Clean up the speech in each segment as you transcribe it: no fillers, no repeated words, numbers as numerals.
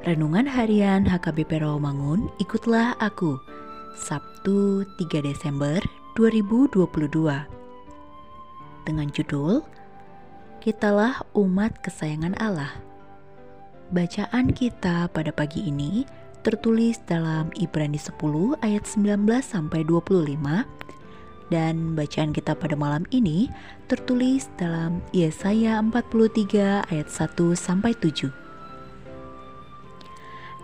Renungan Harian HKBP Rawamangun, Ikutlah Aku, Sabtu 3 Desember 2022. Dengan judul, Kitalah Umat Kesayangan Allah. Bacaan kita pada pagi ini tertulis dalam Ibrani 10 ayat 19-25, dan bacaan kita pada malam ini tertulis dalam Yesaya 43 ayat 1-7.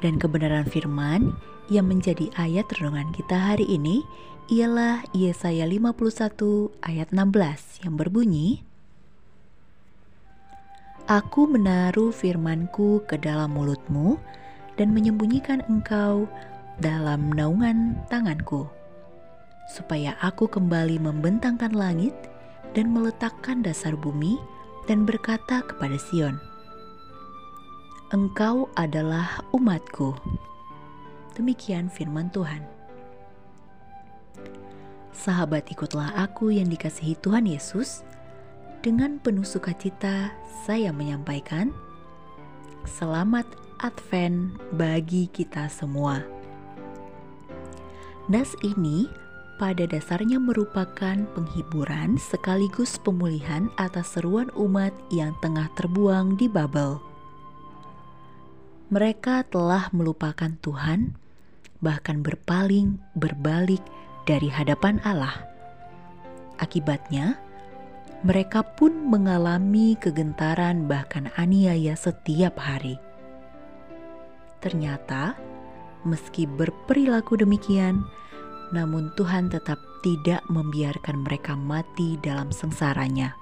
Dan kebenaran firman yang menjadi ayat renungan kita hari ini ialah Yesaya 51 ayat 16 yang berbunyi, Aku menaruh firmanku ke dalam mulutmu dan menyembunyikan engkau dalam naungan tanganku, supaya aku kembali membentangkan langit dan meletakkan dasar bumi dan berkata kepada Sion, Engkau adalah umatku. Demikian firman Tuhan. Sahabat, ikutlah aku yang dikasihi Tuhan Yesus. Dengan penuh sukacita saya menyampaikan selamat Advent bagi kita semua. Nas ini pada dasarnya merupakan penghiburan sekaligus pemulihan atas seruan umat yang tengah terbuang di Babel. Mereka telah melupakan Tuhan, bahkan berpaling, berbalik dari hadapan Allah. Akibatnya, mereka pun mengalami kegentaran bahkan aniaya setiap hari. Ternyata, meski berperilaku demikian, namun Tuhan tetap tidak membiarkan mereka mati dalam sengsaranya.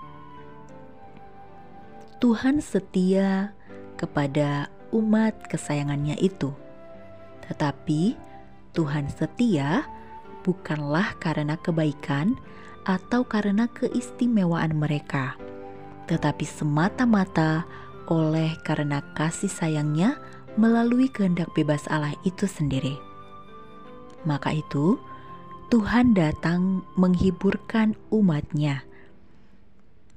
Tuhan setia kepada umat kesayangannya itu. Tetapi Tuhan setia bukanlah karena kebaikan atau karena keistimewaan mereka, tetapi semata-mata oleh karena kasih sayangnya melalui kehendak bebas Allah itu sendiri. Maka itu, Tuhan datang menghiburkan umatnya.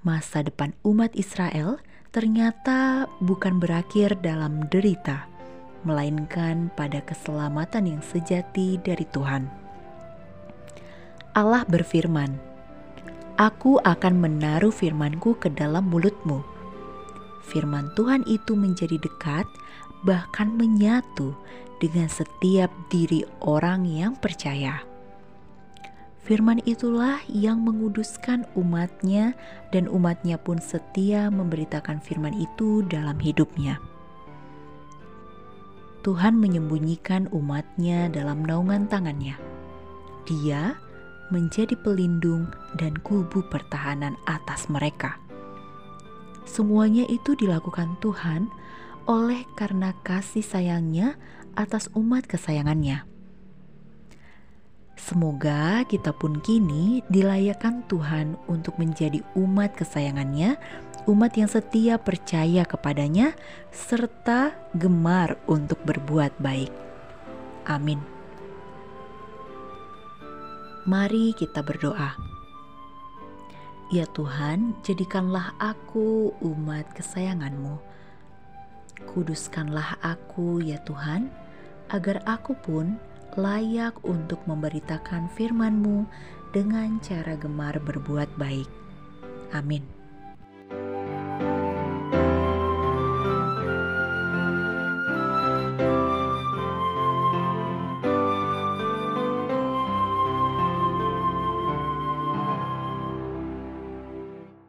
Masa depan umat Israel ternyata bukan berakhir dalam derita, melainkan pada keselamatan yang sejati dari Tuhan. Allah berfirman, Aku akan menaruh firmanku ke dalam mulutmu. Firman Tuhan itu menjadi dekat, bahkan menyatu dengan setiap diri orang yang percaya. Firman itulah yang menguduskan umatnya, dan umatnya pun setia memberitakan firman itu dalam hidupnya. Tuhan menyembunyikan umatnya dalam naungan tangannya. Dia menjadi pelindung dan kubu pertahanan atas mereka. Semuanya itu dilakukan Tuhan oleh karena kasih sayangnya atas umat kesayangannya. Semoga kita pun kini dilayakkan Tuhan untuk menjadi umat kesayangannya, umat yang setia percaya kepadanya, serta gemar untuk berbuat baik. Amin. Mari kita berdoa. Ya Tuhan, jadikanlah aku umat kesayangan-Mu. Kuduskanlah aku ya Tuhan, agar aku pun layak untuk memberitakan firman-Mu dengan cara gemar berbuat baik. Amin.